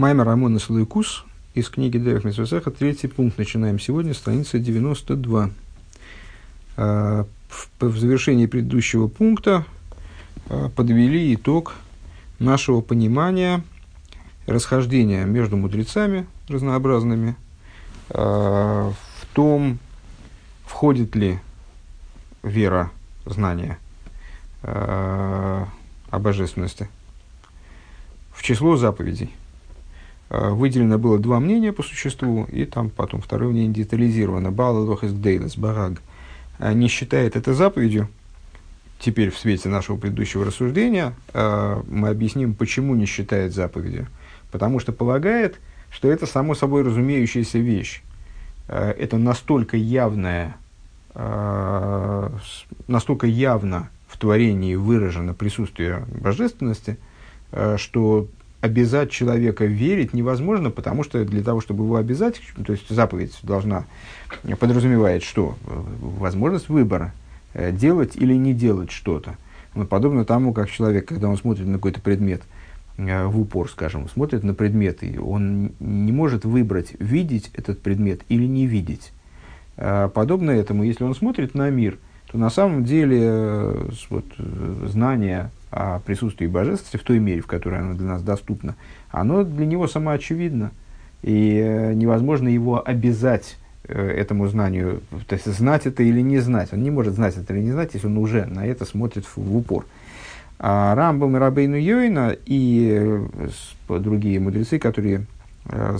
Маймер Рамона Салуикус из книги Дерек Медвестерская, третий пункт. Начинаем сегодня, страница 92. В завершении предыдущего пункта подвели итог нашего понимания расхождения между мудрецами разнообразными в том, входит ли вера, знание о божественности в число заповедей. Выделено было два мнения по существу, и там потом второе мнение детализировано. Баала лохэст дейлэс бараг не считает это заповедью. Теперь в свете нашего предыдущего рассуждения мы объясним, почему не считает заповедью. Потому что полагает, что это само собой разумеющаяся вещь. Это настолько явное, настолько явно в творении выражено присутствие божественности, что обязать человека верить невозможно, потому что для того, чтобы его обязать, то есть заповедь должна подразумевает, что возможность выбора делать или не делать что-то. Вот подобно тому, как человек, когда он смотрит на какой-то предмет в упор, скажем, смотрит на предмет, и он не может выбрать, видеть этот предмет или не видеть. Подобно этому, если он смотрит на мир, то на самом деле вот, знание о присутствии божественности в той мере, в которой оно для нас доступно, оно для него самоочевидно. И невозможно его обязать этому знанию, то есть знать это или не знать. Он не может знать это или не знать, если он уже на это смотрит в упор. А Рамбам и Рабейну Йойна и другие мудрецы, которые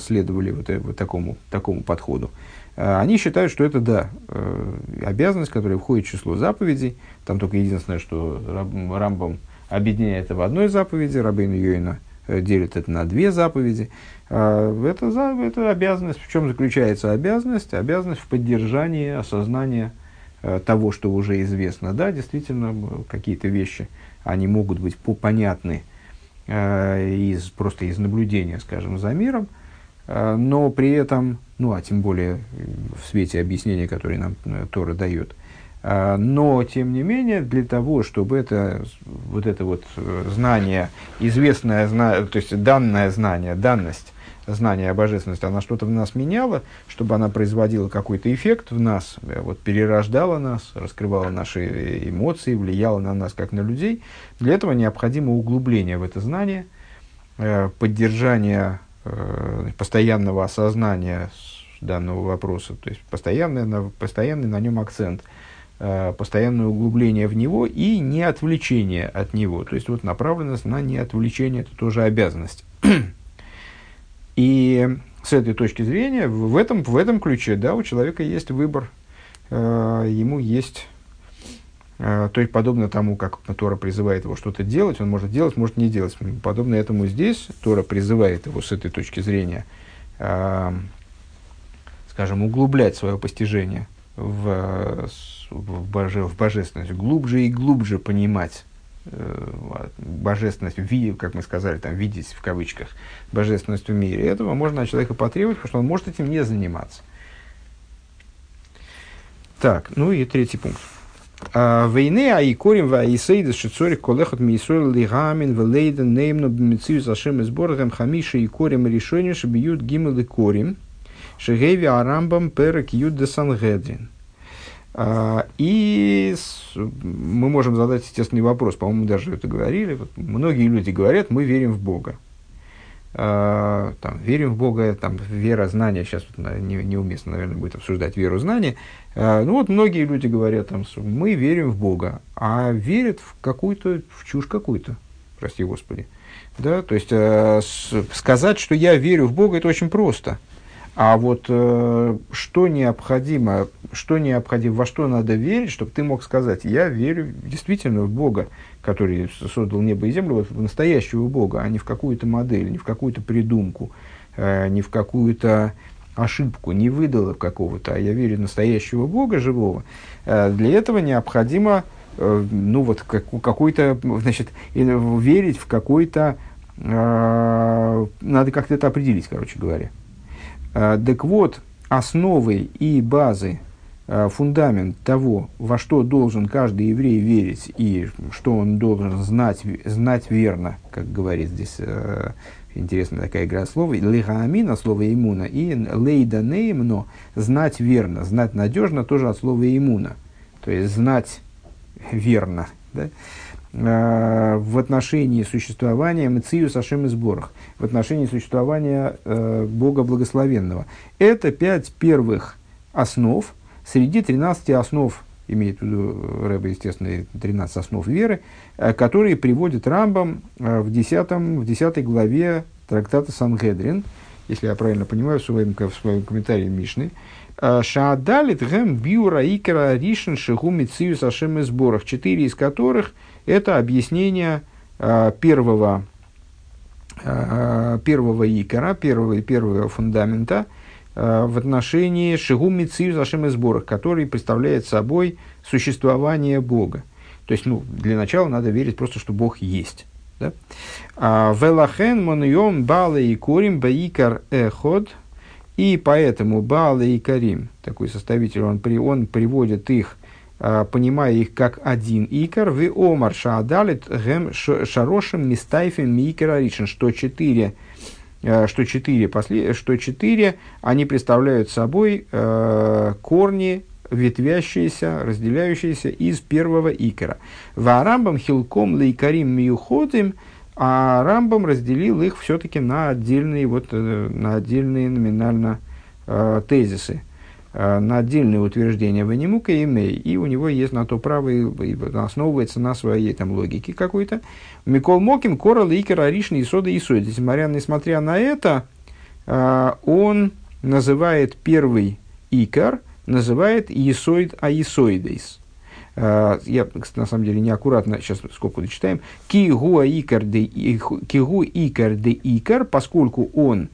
следовали вот такому подходу, они считают, что это, да, обязанность, которая входит в число заповедей. Там только единственное, что Рамбам объединяет это в одной заповеди, Рабейну Йойна делит это на две заповеди. Это обязанность. В чем заключается обязанность? Обязанность в поддержании осознания того, что уже известно. Да, действительно, какие-то вещи, они могут быть понятны просто из наблюдения, скажем, за миром, но при этом, ну, а тем более в свете объяснения, которое нам Тора дает, но, тем не менее, для того, чтобы это знание, известное знание, то есть данное знание, данность, знание о божественности, она что-то в нас меняла, чтобы она производила какой-то эффект в нас, вот, перерождала нас, раскрывала наши эмоции, влияла на нас, как на людей. Для этого необходимо углубление в это знание, поддержание постоянного осознания данного вопроса, то есть постоянный на нем акцент, постоянное углубление в него и не отвлечение от него. То есть вот направленность на неотвлечение – это тоже обязанность. И с этой точки зрения, в этом ключе, да, у человека есть выбор, ему есть, то есть подобно тому, как Тора призывает его что-то делать, он может делать, может не делать. Подобно этому здесь Тора призывает его с этой точки зрения, скажем, углублять свое постижение в божественность, глубже и глубже понимать божественность, как мы сказали, там, видеть в кавычках, божественность в мире. Этого можно от человека потребовать, потому что он может этим не заниматься. Так, ну и третий пункт. Войны а Икорим ва Исейдес шицорик колехот миисуэл лигамин велейден неймно бмицию зашем изборгам хамиши Икорим решению шебьют гимел Икорим шегеви арамбам перек юд де Сангедрин. И мы можем задать естественный вопрос, по-моему, даже это говорили. Вот многие люди говорят, мы верим в Бога. Там, верим в Бога, там, вера, знание, сейчас вот, неуместно, наверное, будет обсуждать веру, знание. Ну вот многие люди говорят, там, мы верим в Бога, а верят в какую-то, в чушь какую-то, прости Господи. Да? То есть сказать, что я верю в Бога, это очень просто. А вот что необходимо, во что надо верить, чтобы ты мог сказать, я верю действительно в Бога, который создал небо и землю, вот в настоящего Бога, а не в какую-то модель, не в какую-то придумку, не в какую-то ошибку, не выдала какого-то, а я верю в настоящего Бога живого. Для этого необходимо верить в какой-то, надо как-то это определить, короче говоря. Так вот, основой и базой, фундамент того, во что должен каждый еврей верить и что он должен знать верно, как говорит здесь Интересная такая игра слов. Легаамин от слова иммуна. И лейданеемно – знать верно, знать надежно, тоже от слова иммуна. То есть знать верно. Да? В отношении существования Мцию Сашем и Сборах, в отношении существования Бога Благословенного. Это 5 первых основ. Среди 13 основ, имеет в виду Рэба, естественно, 13 основ веры, которые приводит Рамбам в 10 главе трактата Сангедрин, если я правильно понимаю, в своем комментарии Мишны. Шаадалит гэм биура икара ришен шиху мицию сашем и сборах, 4 из которых это объяснение первого икара, первого фундамента в отношении шигу мицию сашем и сборах, который представляет собой существование Бога. То есть, для начала надо верить просто, что Бог есть. Велахен монуем баала икарим баикар эход. И поэтому Баал а-Икарим, такой составитель, он приводит их, понимая их как один икар, «Ве омар шаадалит гэм шарошем мистайфем микер аришен», что четыре они представляют собой корни, ветвящиеся, разделяющиеся из первого икара. «Ва Рамбам хилком лейкарим миюходим», а Рамбам разделил их все-таки на отдельные номинально тезисы, на отдельные утверждения «Венемука и Мэй». И у него есть на то право, и основывается на своей там логике какой-то. «Микол Моким, Корал, Икер, Аришни, Исода, Исода». Несмотря на это, он называет первый Икер, называет Исоид Аисоидейс. Я, на самом деле, неаккуратно, сейчас скобку дочитаем. «Кигу икар де икар», поскольку он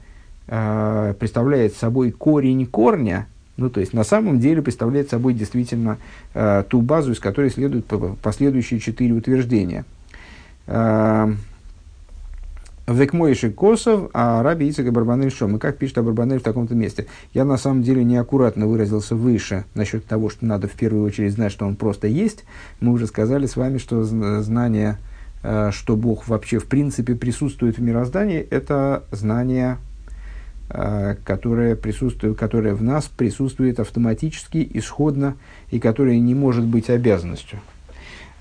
представляет собой корень корня, то есть на самом деле представляет собой действительно ту базу, из которой следуют последующие 4 утверждения. «Векмойши косов, а раби Ицек Абарбанель шом». И как пишет Абарбанель в таком-то месте. Я на самом деле неаккуратно выразился выше насчет того, что надо в первую очередь знать, что он просто есть. Мы уже сказали с вами, что знание, что Бог вообще в принципе присутствует в мироздании, это знание, которое в нас присутствует автоматически, исходно, и которое не может быть обязанностью.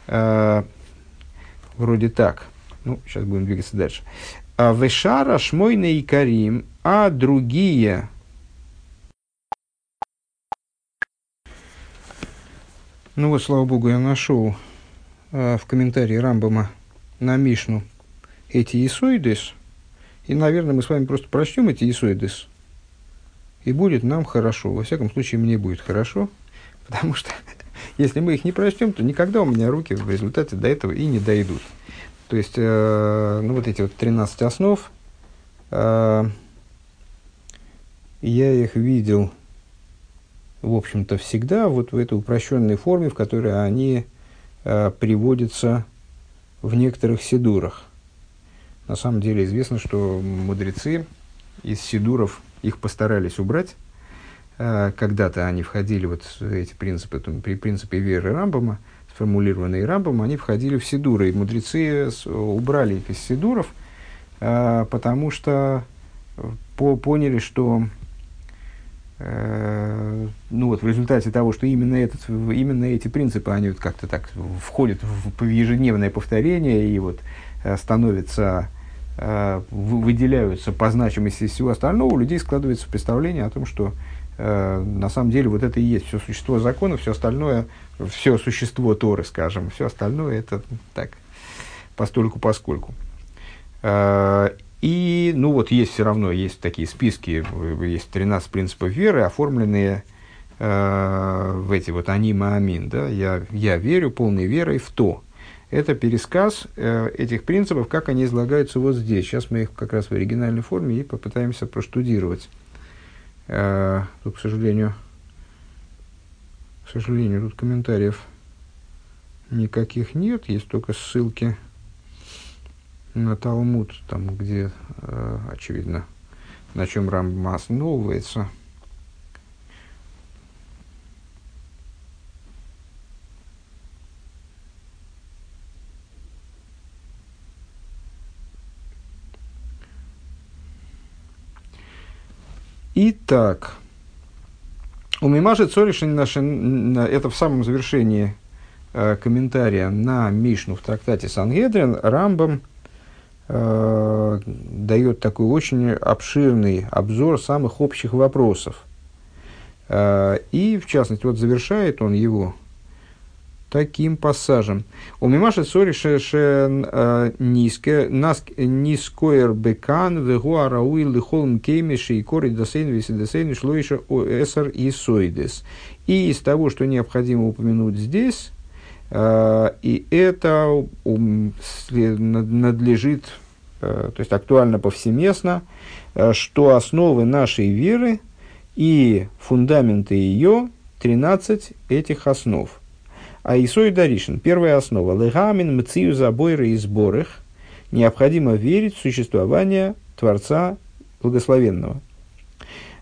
Вроде так. Сейчас будем двигаться дальше. «Вешара шмойна и карим», а другие... слава богу, я нашел в комментарии Рамбама на Мишну эти «Исоидес». И, наверное, мы с вами просто прочтем эти «Исоидес». И будет нам хорошо. Во всяком случае, мне будет хорошо. Потому что, если мы их не прочтем, то никогда у меня руки в результате до этого и не дойдут. То есть, эти 13 основ, я их видел, в общем-то, всегда, в этой упрощенной форме, в которой они приводятся в некоторых сидурах. На самом деле, известно, что мудрецы из сидуров их постарались убрать. Когда-то они входили, эти принципы, принципы веры Рамбама, сформулированные Рамбом, они входили в сидуры. И мудрецы убрали их из сидуров, потому что поняли, что в результате того, что именно эти принципы, они как-то так входят в ежедневное повторение и становятся, выделяются по значимости из всего остального, у людей складывается представление о том, что на самом деле это и есть все существо закона, все остальное, все существо Торы, скажем, все остальное это так, постольку-поскольку. И, есть все равно, есть такие списки, есть 13 принципов веры, оформленные в эти «Ани Маамин», да, «Я верю полной верой в то». Это пересказ этих принципов, как они излагаются вот здесь. Сейчас мы их как раз в оригинальной форме и попытаемся проштудировать. Тут, к сожалению, тут комментариев никаких нет, есть только ссылки на Талмуд, там, где, очевидно, на чем Рамбам основывается. Итак, у Мимаши Цоришин нашин, это в самом завершении комментария на Мишну в трактате Сангедрин, Рамбам дает такой очень обширный обзор самых общих вопросов. И, в частности, вот завершает он его таким пассажем. У Мимаши Цоришин низкоэр бекан вегуа рауил лихолм кемеши и кори досейнвиси досейн шлоиша оэсар и соидес. И из того, что необходимо упомянуть здесь, и это надлежит, то есть актуально повсеместно, что основы нашей веры и фундаменты ее 13 этих основ. А Исой Даришин, первая основа, легамин мцию забойры и сборых, необходимо верить в существование Творца Благословенного.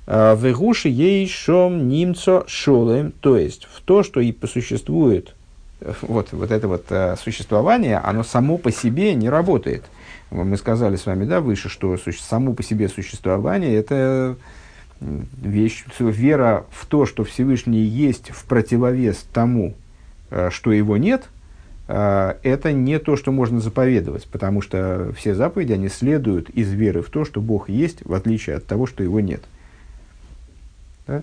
Вегуши ей шом нимцо шолем, то есть в то, что и посуществует. Вот это вот существование, оно само по себе не работает. Мы сказали с вами, да, выше, что само по себе существование – это вещь, вера в то, что Всевышний есть в противовес тому, что его нет, это не то, что можно заповедовать, потому что все заповеди, они следуют из веры в то, что Бог есть, в отличие от того, что его нет. Да?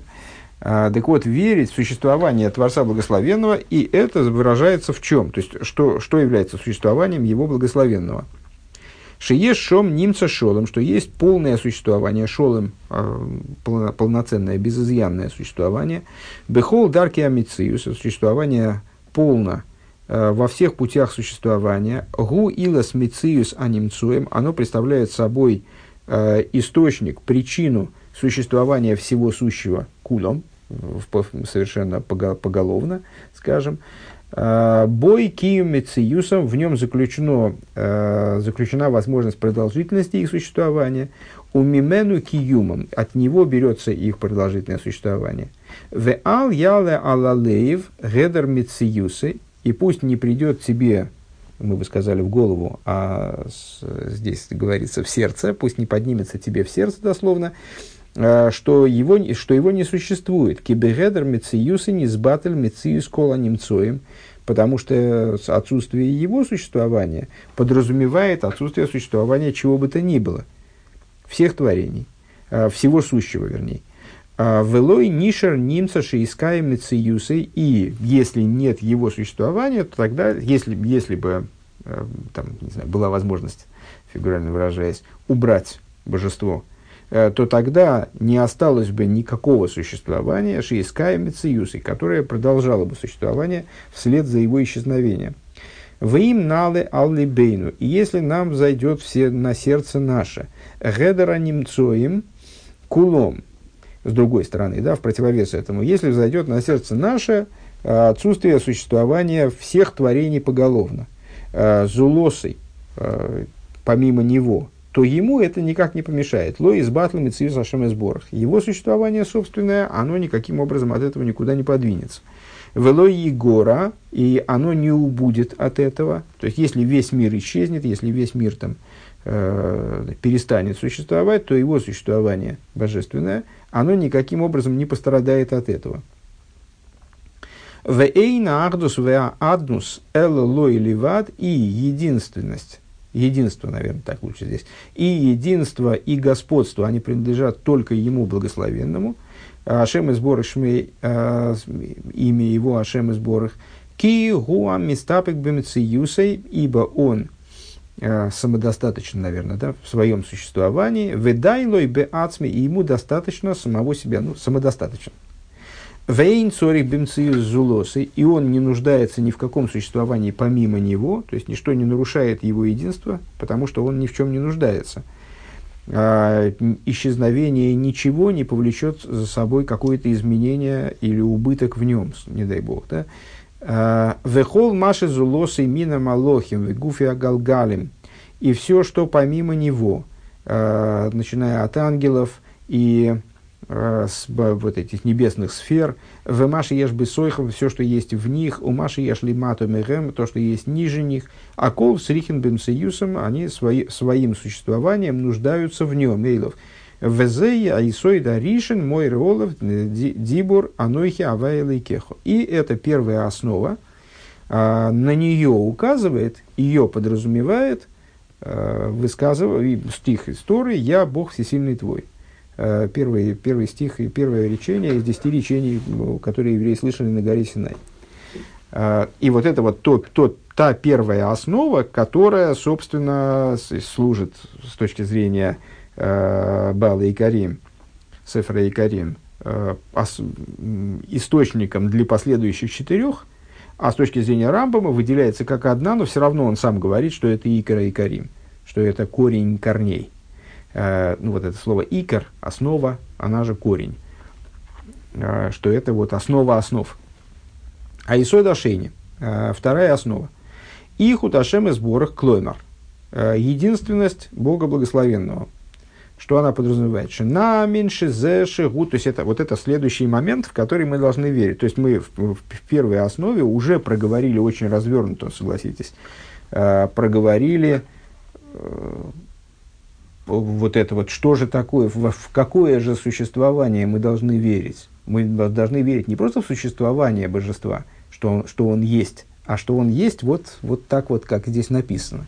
Так вот, верить в существование Творца Благословенного, и это выражается в чем? То есть, что является существованием Его Благословенного? Шиеш шом нимца шолом, что есть полное существование, шолом, полноценное, безызъянное существование. Бехол дарки амициюс, существование полно во всех путях существования. Гу илас мициюс анимцуем, оно представляет собой источник, причину существования всего сущего кулом, совершенно поголовно, скажем, бой киомециюсом, в нем заключена возможность продолжительности их существования, умимену киюмом, от него берется их продолжительное существование, веал яле алалеев гедер мециюсы, и пусть не придет тебе, мы бы сказали в голову, а здесь говорится в сердце, пусть не поднимется тебе в сердце дословно, что его не существует. Кибегедер мециюсы низбатель мециюс кола немцоем, потому что отсутствие его существования подразумевает отсутствие существования чего бы то ни было, всех творений, всего сущего, вернее. Велой нишер нимца шиискай мециюсы, и если нет его существования, то тогда, если бы там, не знаю, была возможность, фигурально выражаясь, убрать божество, то тогда не осталось бы никакого существования шииская мециюсы, которое продолжало бы существование вслед за его исчезновением. Вим налы аллибейну, и если нам зайдет все на сердце наше, гедера немцоим кулом, с другой стороны, да, в противовес этому, если взойдет на сердце наше отсутствие существования всех творений поголовно, зулосый, помимо него, то ему это никак не помешает. Ло из батлами цивис ашем изборах. Его существование собственное, оно никаким образом от этого никуда не подвинется. Вело Егора, и оно не убудет от этого. То есть, если весь мир исчезнет, если весь мир там перестанет существовать, то его существование божественное, оно никаким образом не пострадает от этого. Вэйна ардус вэа аднус эл лой ливад, и единственность, единство, наверное, так лучше здесь, и единство, и господство, они принадлежат только ему благословенному, ашем изборых, имя его ашем изборых, ки гуа мистапек бэмциюсэй, ибо он самодостаточен, наверное, да, в своем существовании, ведайлой беацми, и ему достаточно самого себя, ну, самодостаточен. Вейн цорих бимциюс зулосы, и он не нуждается ни в каком существовании помимо него, то есть ничто не нарушает его единство, потому что он ни в чем не нуждается. Исчезновение ничего не повлечет за собой какое-то изменение или убыток в нем, не дай бог, да. Вехол маши зулосы мина малохим вегуфи агалгалим, и все, что помимо него, начиная от ангелов и с вот этих небесных сфер, в маши еш бисойхов, все, что есть в них, у маши еш лимату мегэм, то, что есть ниже них, а кол с рихен бенциюсом, они своим существованием нуждаются в нем, И это первая основа, на нее указывает, ее подразумевает стих из Торы «Я Бог всесильный твой». Первый стих и первое речение из 10 речений, которые евреи слышали на горе Синай. И вот это вот та первая основа, которая, собственно, служит с точки зрения Баала Икарим, Сефра Икорим, источником для последующих 4, а с точки зрения Рамбама выделяется как одна, но все равно он сам говорит, что это Икора Икарим, что это корень корней. Ну, вот это слово «икор», «основа», она же «корень», что это вот «основа основ». А «Исой дашейни», вторая основа. «Ихут ашем из борах клоймар», единственность Бога Благословенного. Что она подразумевает? «Шина меньше зэ шигу», то есть это, вот это следующий момент, в который мы должны верить. То есть мы в первой основе уже проговорили очень развернуто, согласитесь, проговорили... Вот это вот, что же такое, в какое же существование мы должны верить? Мы должны верить не просто в существование божества, что он есть, а что он есть вот так вот, как здесь написано.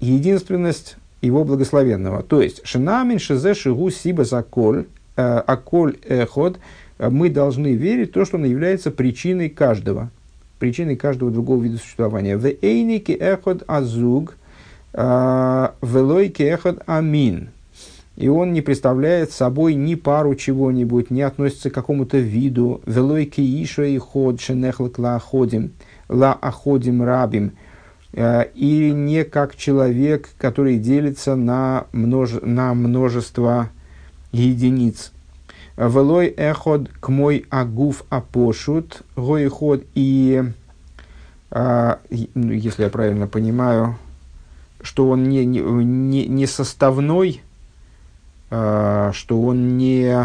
Единственность его благословенного. То есть, «Шинамин шизе шигу сибас аколь, аколь эход», мы должны верить в то, что он является причиной каждого другого вида существования. «Ве эйники эход азуг». «Велой кехот амин». И он не представляет собой ни пару чего-нибудь, не относится к какому-то виду. «Велой кеиша и ход шенехлак ла аходим рабим». И не как человек, который делится на множество единиц. «Велой эход кмой агуф апошут гой ход». И, если я правильно понимаю... что он не составной, что он не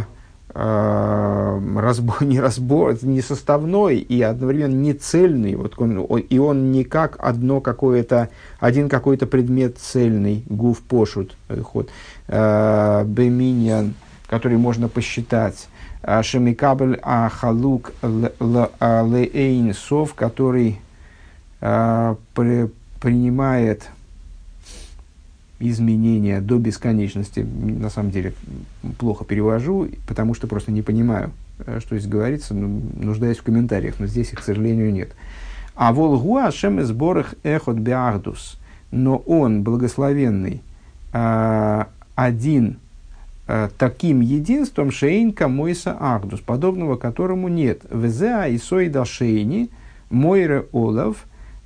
составной и одновременно не цельный, вот он не как один какой-то предмет цельный, гуф пошут, ход, беминьян, который можно посчитать, шемикабль ахалук лэйн сов, который принимает изменения до бесконечности. На самом деле плохо перевожу, потому что просто не понимаю, что здесь говорится, нуждаюсь в комментариях, но здесь их, к сожалению, нет. А волгу ашем из борах эхот биахдус, но он благословенный один таким единством шейнка мойса ахдус, подобного которому нет. Везеа исой да шейни мойре олав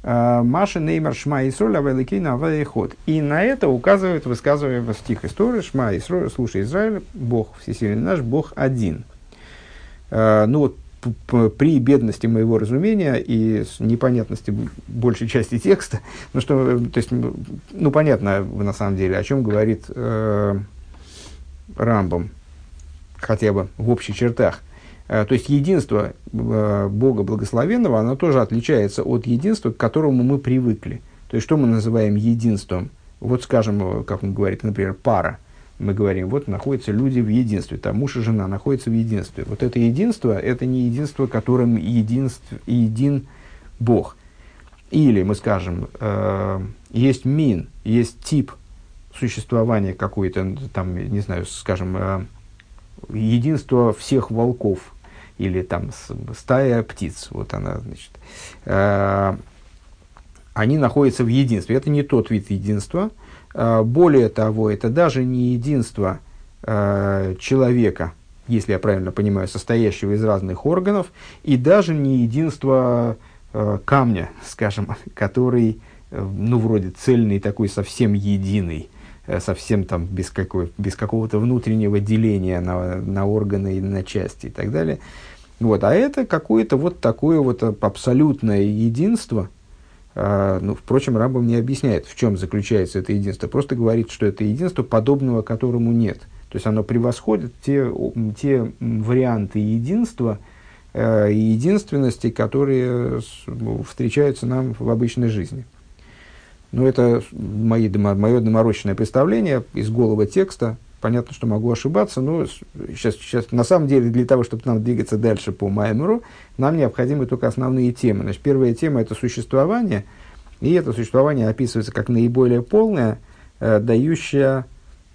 Маша Неймар Шма Исраэль Авеликейна Аваехот. И на это указывает высказываемый стих истории Шма Исраэль, слушай, Израиль, Бог всесильный наш, Бог один. Ну вот при бедности моего разумения и непонятности большей части текста, ну что, то есть, ну понятно на самом деле, о чем говорит Рамбам, хотя бы в общих чертах. То есть, единство Бога Благословенного, оно тоже отличается от единства, к которому мы привыкли. То есть, что мы называем единством? Вот, скажем, как он говорит, например, пара. Мы говорим, вот находятся люди в единстве, там муж и жена находятся в единстве. Вот это единство, это не единство, которым един Бог. Или, мы скажем, есть мин, есть тип существования какой-то, там, не знаю, скажем, единство всех волков. Или там стая птиц, вот она, значит, они находятся в единстве. Это не тот вид единства. Более того, это даже не единство человека, если я правильно понимаю, состоящего из разных органов, и даже не единство камня, скажем, который, ну, вроде цельный такой, совсем единый, совсем там без какого-то внутреннего деления на органы и на части и так далее. Вот. А это какое-то вот такое вот абсолютное единство. Ну, впрочем, Рамбам не объясняет, в чем заключается это единство. Просто говорит, что это единство, подобного которому нет. То есть, оно превосходит те варианты единства и единственности, которые встречаются нам в обычной жизни. Но это мое доморощенное представление из голого текста. Понятно, что могу ошибаться, но сейчас на самом деле для того, чтобы нам двигаться дальше по Маймеру, нам необходимы только основные темы. Значит, первая тема – это существование, и это существование описывается как наиболее полное, дающее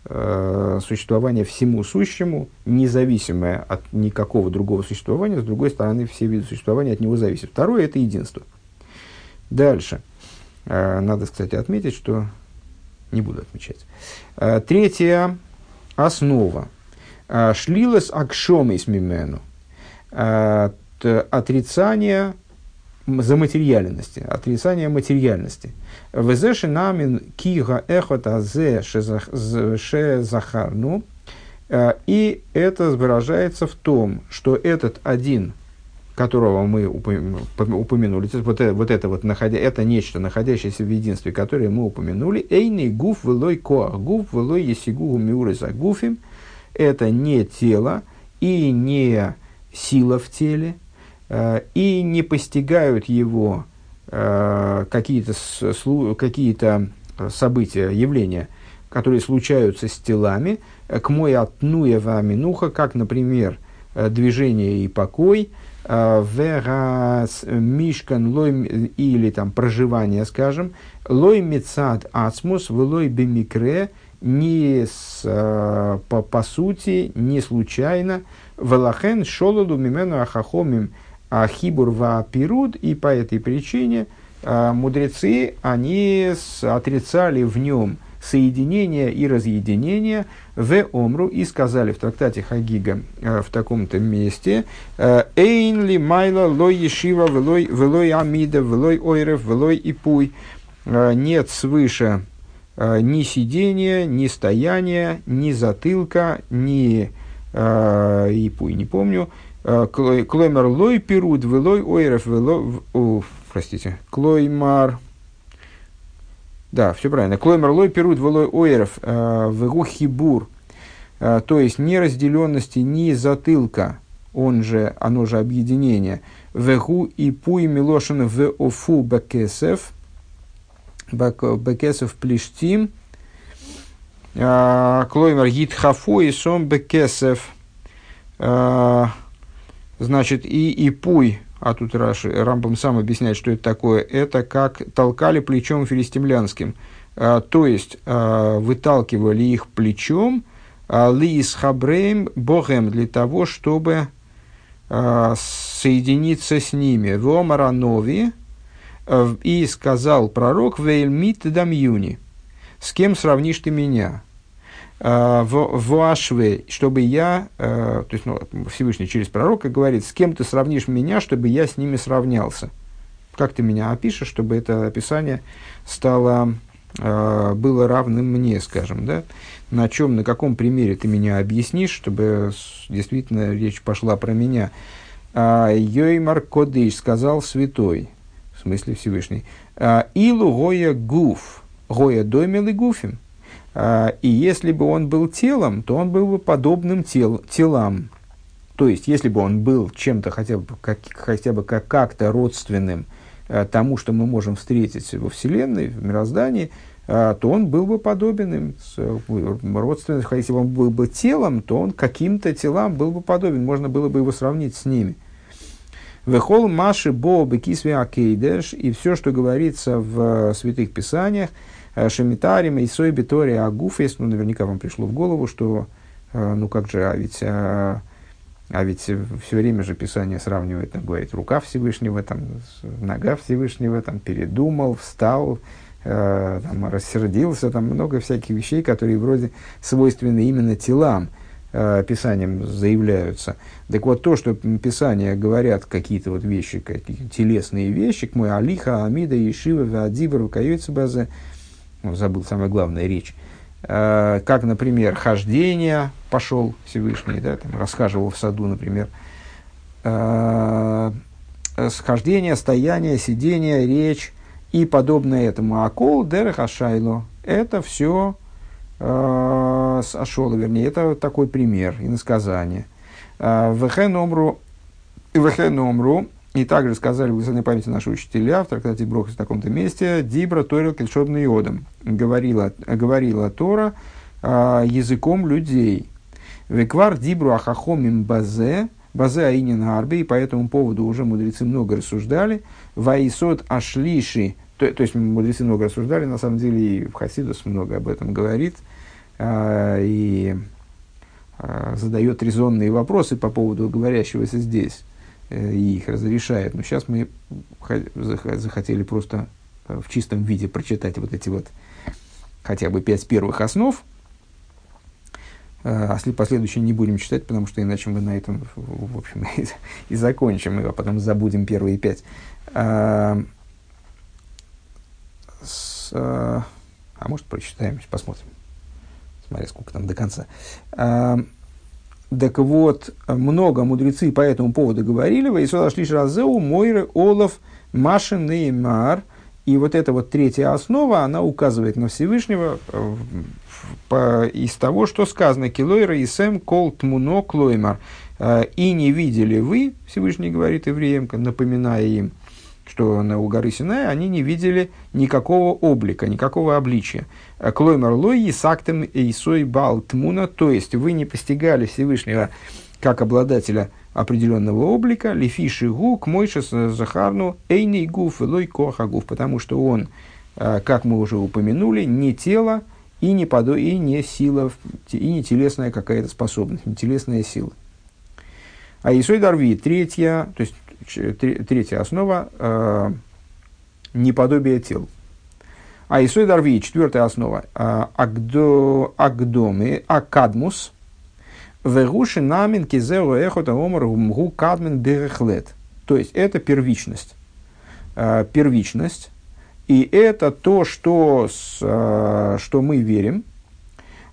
существование всему сущему, независимое от никакого другого существования. С другой стороны, все виды существования от него зависят. Второе – это единство. Дальше. Надо, кстати, отметить, что… Не буду отмечать. Третья основа. Шлилес акшомис мимену. Отрицание заматериальности. Отрицание материальности. Вэзэ шинамин кига эхот азе шезахарну. И это выражается в том, что этот один, которого мы упомянули, вот это находя, это нечто, находящееся в единстве, которое мы упомянули, эйный гуф вэлой коах гуф вэлой есигу мюры за гуфим, это не тело и не сила в теле, и не постигают его какие-то события, явления, которые случаются с телами, к мой отнуева минуха, как, например, движение и покой, или там проживание, скажем, лой мецад ацмус, влой бемикре, не по сути, не случайно, валахен шолоду мимену ахахомим ахибур ваапируд, и по этой причине мудрецы, они отрицали в нем соединение и разъединение в омру, и сказали в трактате Хагига в таком-то месте «Эйн ли майла лой ешива влой амида влой ойрев влой ипуй». Нет свыше ни сидения, ни стояния, ни затылка, ни ипуй, не помню. «Клоймар лой пируд влой ойрев влой...» Простите. «Клоймар...» Да, все правильно. Клоймер лой перуд вэлой ойров вэгу хибур. То есть, неразделенности ни затылка, оно же объединение. Вэгу и пуй милошен в офу бэкэсэф. Бэкэсэф плештим. Клоймер гитхафу и сом бэкэсэф. Значит, и пуй. А тут Рамбам сам объясняет, что это такое. Это как толкали плечом филистимлянским. То есть, выталкивали их плечом лиис хабреем богем, для того, чтобы соединиться с ними. В Омаранови и сказал пророк «Вейлмит дамьюни» – «С кем сравнишь ты меня?» Вашве, чтобы я, то есть Всевышний через пророка говорит, с кем ты сравнишь меня, чтобы я с ними сравнялся. Как ты меня опишешь, чтобы это описание было равным мне, скажем, да? На каком примере ты меня объяснишь, чтобы действительно речь пошла про меня. Йоймар Кодыш, сказал святой, в смысле Всевышний, Илу гоя гуф, гоя домил и гуфим. И если бы он был телом, то он был бы подобным телам. То есть, если бы он был чем-то хотя бы как-то родственным тому, что мы можем встретить во Вселенной, в мироздании, то он был бы подобен им. Родственным. Если бы он был бы телом, то он каким-то телам был бы подобен. Можно было бы его сравнить с ними. «Вехол маши бо бекисве акейдерш», и все, что говорится в Святых Писаниях, Шамитарим и Сой Битори Агуф, если наверняка вам пришло в голову, что а ведь все время же Писание сравнивает, там, говорит, рука Всевышнего, там, нога Всевышнего, там, передумал, встал, там, рассердился, там много всяких вещей, которые вроде свойственны именно телам, Писанием заявляются. Так вот, то, что Писания говорят какие-то вот вещи, какие-то телесные вещи, к мой Алиха, Амида, Ешива, Вадибр, Вакаюйца Базе, забыл самая главная речь, как, например, хождение, пошел Всевышний, да, там, расхаживал в саду, например, хождение, стояние, сидение, речь и подобное этому. Акол дерех ашайло, это все ашоло, вернее, это такой пример, иносказание. Вехен омру И также сказали в глазной памяти наши учителя в трактате Брохас в таком-то месте, «Дибра Торил Кельшобный Йодом», говорила Тора языком людей. «Веквар Дибру Ахахомим Базе», «Базе Аинин Арби», и по этому поводу уже мудрецы много рассуждали, «Ваисот Ашлиши», то есть мудрецы много рассуждали, на самом деле и Хасидус много об этом говорит, и задает резонные вопросы по поводу говорящегося здесь. И их разрешает. Но сейчас мы захотели просто в чистом виде прочитать вот эти вот хотя бы 5 первых основ. А последующие не будем читать, потому что иначе мы на этом, в общем, и закончим, а потом забудем первые 5. А может, прочитаем, посмотрим. Смотри, сколько там до конца. Так вот, много мудрецы по этому поводу говорили. И вот эта вот третья основа, она указывает на Всевышнего из того, что сказано. «И не видели вы», Всевышний говорит евреям, напоминая им, что на у горы Синай они не видели никакого облика, никакого обличия. «Клоймер лой сактем эйсой бал тмуна», то есть вы не постигали Всевышнего как обладателя определенного облика, «лифиши гук мойшес захарну эйней гуф лой кохагуф», потому что он, как мы уже упомянули, не тело и не сила, и не телесная какая-то способность, не телесная сила. А эйсой дарви, третья, то есть третья основа неподобие тел. А Исой Дарви, четвертая основа, Агдоми, Акадмус, Вегуши Намин Кизео Эхота Омар Гумгу Кадмин Берехлет. То есть это первичность. Первичность. И это то, что мы верим,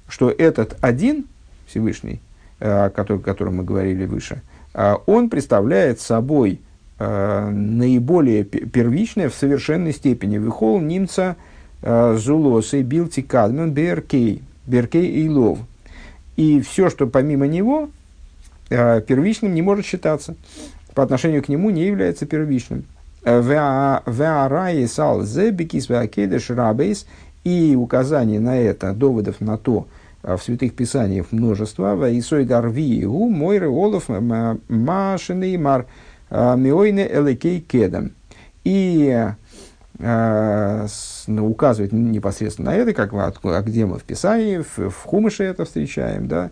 что этот один, Всевышний, о котором мы говорили выше, он представляет собой наиболее первичное в совершенной степени. Вихол немца зулосы билти кадмен беркей, беркей и лов. И все, что помимо него, первичным не может считаться. По отношению к нему не является первичным. И указание на это, доводов на то, в святых писаниях множество. «Ваисой дарви гу мойры олов машины мар миойны элекей кедам». И указывает непосредственно на это, как где мы в Писании, в Хумыше это встречаем, да,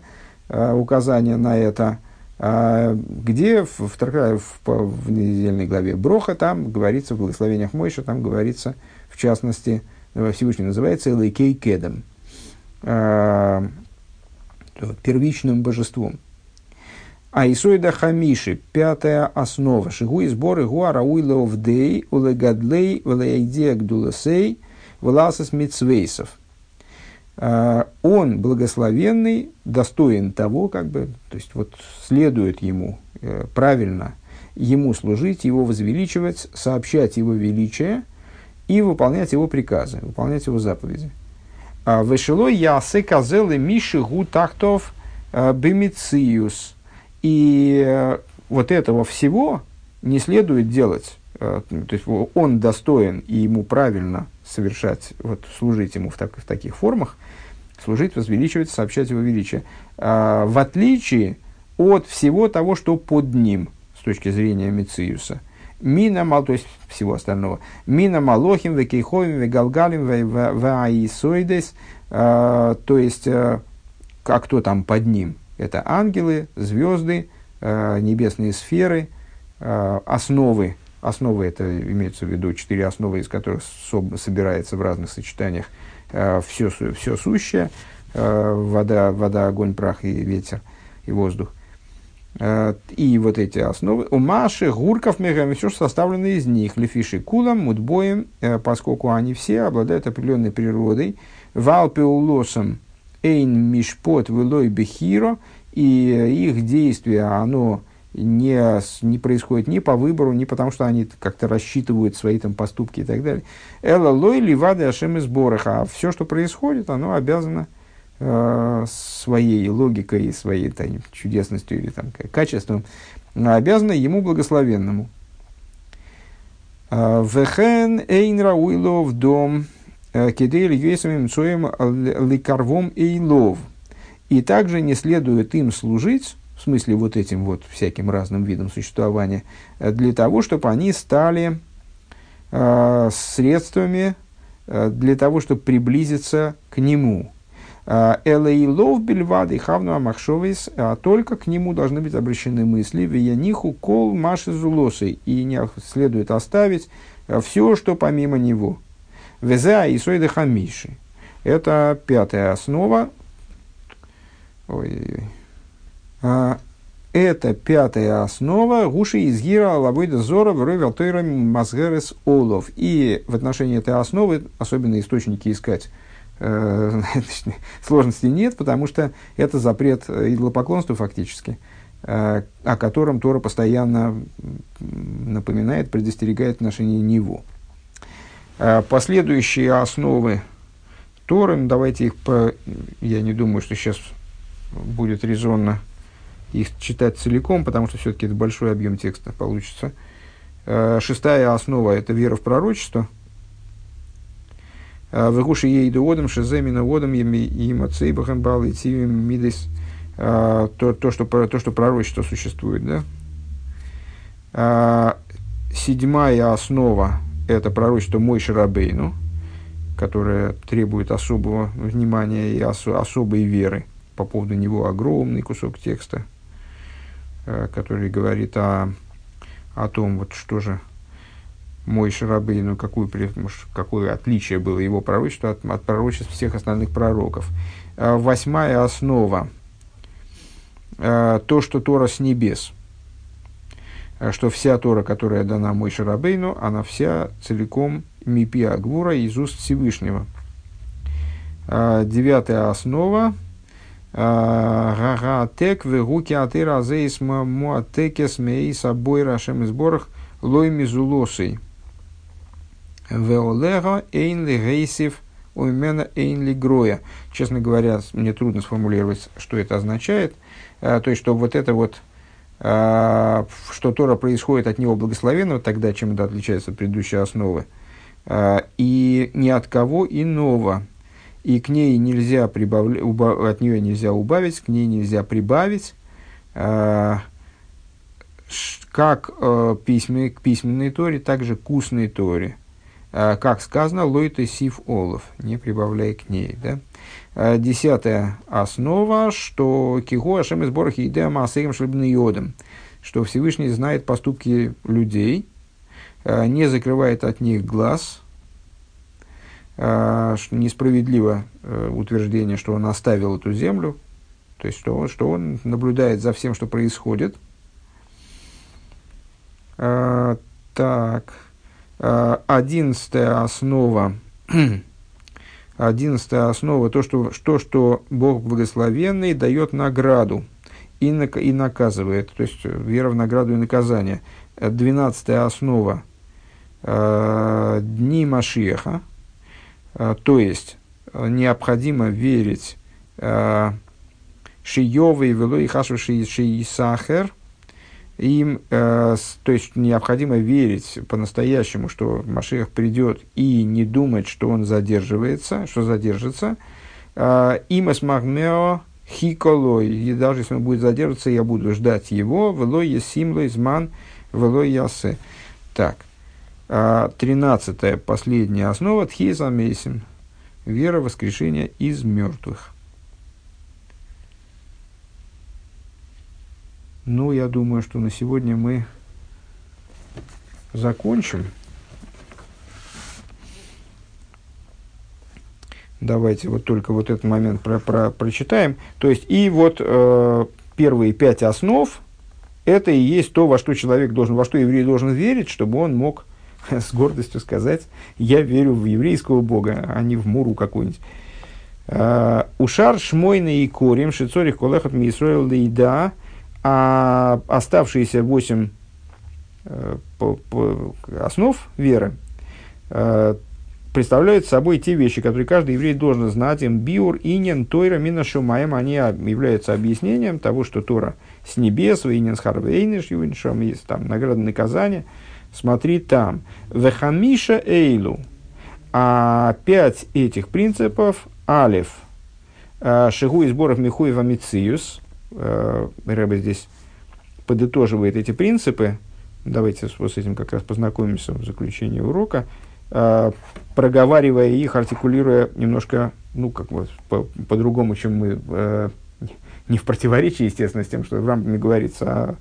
указание на это, где в недельной главе Броха, там говорится, в благословениях Мойша, там говорится, в частности, Всевышний называется «элекей кедам», первичным божеством. Аисойда Хамиши, пятая основа. Шигу и сборы гуара уйловдей, улегадлей, влейдегдуласей, власос мицвейсов. Он благословенный, достоин того, как бы, то есть вот следует ему правильно ему служить, его возвеличивать, сообщать его величие и выполнять его приказы, выполнять его заповеди. Вышело ясы козелы миши гу тахтов бимициус. И вот этого всего не следует делать. То есть он достоин, и ему правильно совершать, вот, служить ему в таких формах, служить, возвеличивать, сообщать его величие. В отличие от всего того, что под ним, с точки зрения Мициуса. Мина, то есть всего остального. Мина малохим, векейховим, вегалгалим, ваисойдес. То есть, а кто там под ним? Это ангелы, звезды, небесные сферы, основы. Основы, это имеется в виду 4 основы, из которых собирается в разных сочетаниях все сущее. Вода, огонь, прах и ветер, и воздух. И вот эти основы. У Маши, Гурков, Мегаем, все, что составлено из них. Лефиши, Кулам, Мудбоем, поскольку они все обладают определенной природой. Валпеулосом, Эйн, Мишпот, Вилой, Бехиро. И их действие, оно не происходит ни по выбору, ни потому, что они как-то рассчитывают свои там поступки и так далее. Элла, Лой, Ливады, Ашем и Сборах. А все, что происходит, оно обязано своей логикой и своей чудесностью или там, качеством, обязана ему благословенному. Вехен эйнра уилов дом кидели юесовым цоем ликарвом эйлов. И также не следует им служить, в смысле вот этим вот всяким разным видам существования, для того, чтобы они стали средствами для того, чтобы приблизиться к нему. Элэйлов бельвады хавну амахшовис, а только к нему должны быть обращены мысли, вияниху кол маши зулосы, и не следует оставить все, что помимо него. Веза и сойда хамиши. Это пятая основа. Это пятая основа Гуши изгира лавойда зора вровел тойра мазгерес олов. И в отношении этой основы особенно источники искать сложности нет, потому что это запрет идолопоклонства фактически, о котором Тора постоянно напоминает, предостерегает в отношении него. Последующие основы Торы, давайте их по... Я не думаю, что сейчас будет резонно их читать целиком, потому что все-таки это большой объем текста получится. Шестая основа – это вера в пророчество. «Вегуши ейду одам, шезэмина одам, има цейбахэм бал и цивим мидес». То, что пророчество существует, да? Седьмая основа – это пророчество Мойши Рабейну, которое требует особого внимания и особой веры. По поводу него огромный кусок текста, который говорит о том, вот что же Мойше Рабейну, какое отличие было его пророчество от пророчеств всех остальных пророков. Восьмая основа. То, что Тора с небес. Что вся Тора, которая дана Мойше Рабейну, она вся целиком мипи агвура из уст Всевышнего. Девятая основа. Гагатек вегуки атера зейс муатекес мейс обой рашем изборах лойми зулосой. Веолега эйн ли гейсев умена эйн ли гроя. Честно говоря, мне трудно сформулировать, что это означает. То есть, что вот это вот, что Тора происходит от него благословенного, тогда чем это отличается от предыдущей основы, и ни от кого иного. И к ней нельзя от нее нельзя убавить, к ней нельзя прибавить, как к письменной Торе, так же к устной Торе. Как сказано, лойте сиф олов, не прибавляй к ней. Да? Десятая основа, что киго ашем изборах идем асеем шлебнеодом, что Всевышний знает поступки людей, не закрывает от них глаз. Несправедливо утверждение, что он оставил эту землю, то есть, что он наблюдает за всем, что происходит. Так, 11-я основа. 11-я основа, то, что Бог благословенный дает награду и наказывает, то есть, вера в награду и наказание. 12-я основа. Дни Машиаха. То есть, необходимо верить шиёвый велой хашвы шиисахер, им, то есть, необходимо верить по-настоящему, что Машиах придет, и не думать, что он задерживается, что задержится. Им эсмагмео хиколой, и даже если он будет задерживаться, я буду ждать его, велой есимлой зман, велой ясе. Так. 13-я, последняя основа, тхизамейсим, вера воскрешения из мертвых. Ну, я думаю, что на сегодня мы закончим. Давайте вот только вот этот момент прочитаем. То есть, и вот первые 5 основ, это и есть то, во что человек должен, во что еврей должен верить, чтобы он мог с гордостью сказать: я верю в еврейского Бога, а не в муру какую-нибудь. Ушар шмойный Икорим, шицорих колехат миисроэл лейда, а оставшиеся 8 основ веры представляют собой те вещи, которые каждый еврей должен знать. Им биур инен тойра мина шумаем, они являются объяснением того, что Тора с небес, инен с харвейниш ювеншам, есть там награда наказания. Смотри там. Вехамиша эйлу. А 5 этих принципов. Алеф. Шигу изборов михуева мициюс. Ребе здесь подытоживает эти принципы. Давайте вот с этим как раз познакомимся в заключении урока. Проговаривая их, артикулируя немножко, ну, как вот, по-другому, чем мы, не в противоречии, естественно, с тем, что в Рамбаме говорится,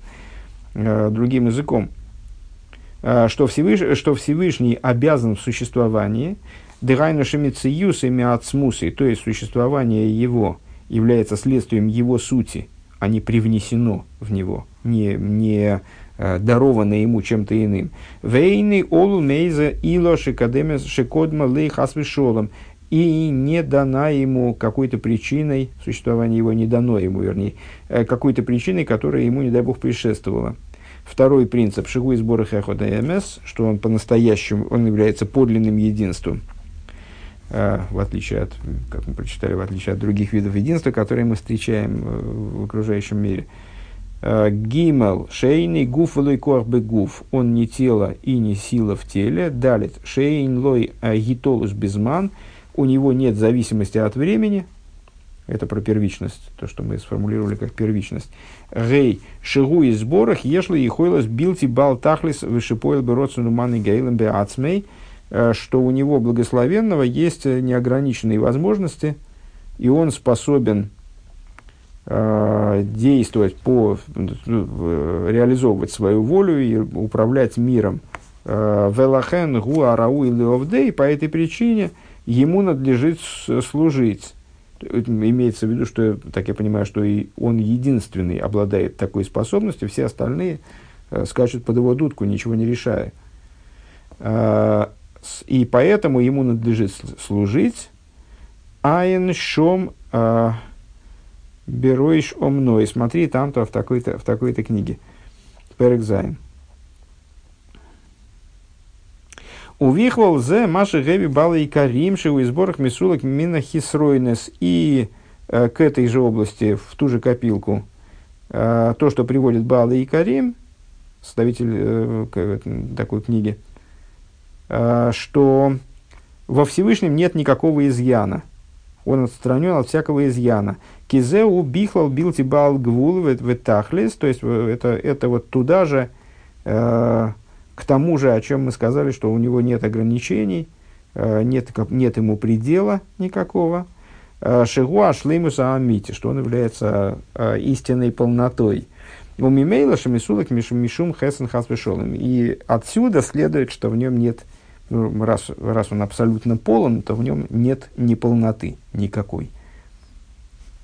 а другим языком. Что Всевышний обязан в существовании, дыхайну шемициюс и миацмусы, то есть существование его является следствием его сути, а не привнесено в него, не даровано ему чем-то иным. Вейны олу мейза ило шикадемес шикодма лей хасвишолом. И не дана ему какой-то причиной, существование его не дано ему, вернее, какой-то причиной, которая ему, не дай бог, предшествовала. Второй принцип шигу и сбора хэхот эмэс, что он по-настоящему, он является подлинным единством, в отличие от, как мы прочитали, в отличие от других видов единства, которые мы встречаем в окружающем мире. Гимел шейный гуф лой корбе гуф, он не тело и не сила в теле. Далит шейн лой гитолус безман, у него нет зависимости от времени. Это про первичность, то, что мы сформулировали как первичность. Гей, шигу из сборах, ешли и хойлос билти бал тахлис вышипоил бы родствену маны гейлем бе ацмей, что у него благословенного есть неограниченные возможности, и он способен действовать, реализовывать свою волю и управлять миром. Велахен гу арау и леовдей, по этой причине ему надлежит служить. Имеется в виду, что, так я понимаю, что и он единственный обладает такой способностью, все остальные скачут под его дудку, ничего не решая. И поэтому ему надлежит служить. Айн шом бероиш о мной. Смотри там-то в такой-то книге. Перекзайн. Увихвал зе маши гэви баала икарим шигу и сборах мисулок мина хисройнес. И к этой же области, в ту же копилку, то, что приводит Баала Икарим, составитель такой книги, что во Всевышнем нет никакого изъяна. Он отстранен от всякого изъяна. Кизе убихлал билти баал гвул ветахлис. То есть, это вот туда же... К тому же, о чем мы сказали, что у него нет ограничений, нет ему предела никакого. Шигуа шлеймуса амити, что он является истинной полнотой. У мимейла шамисулок мишум хэсэн хасвешолом. И отсюда следует, что в нем нет, раз он абсолютно полон, то в нем нет неполноты никакой.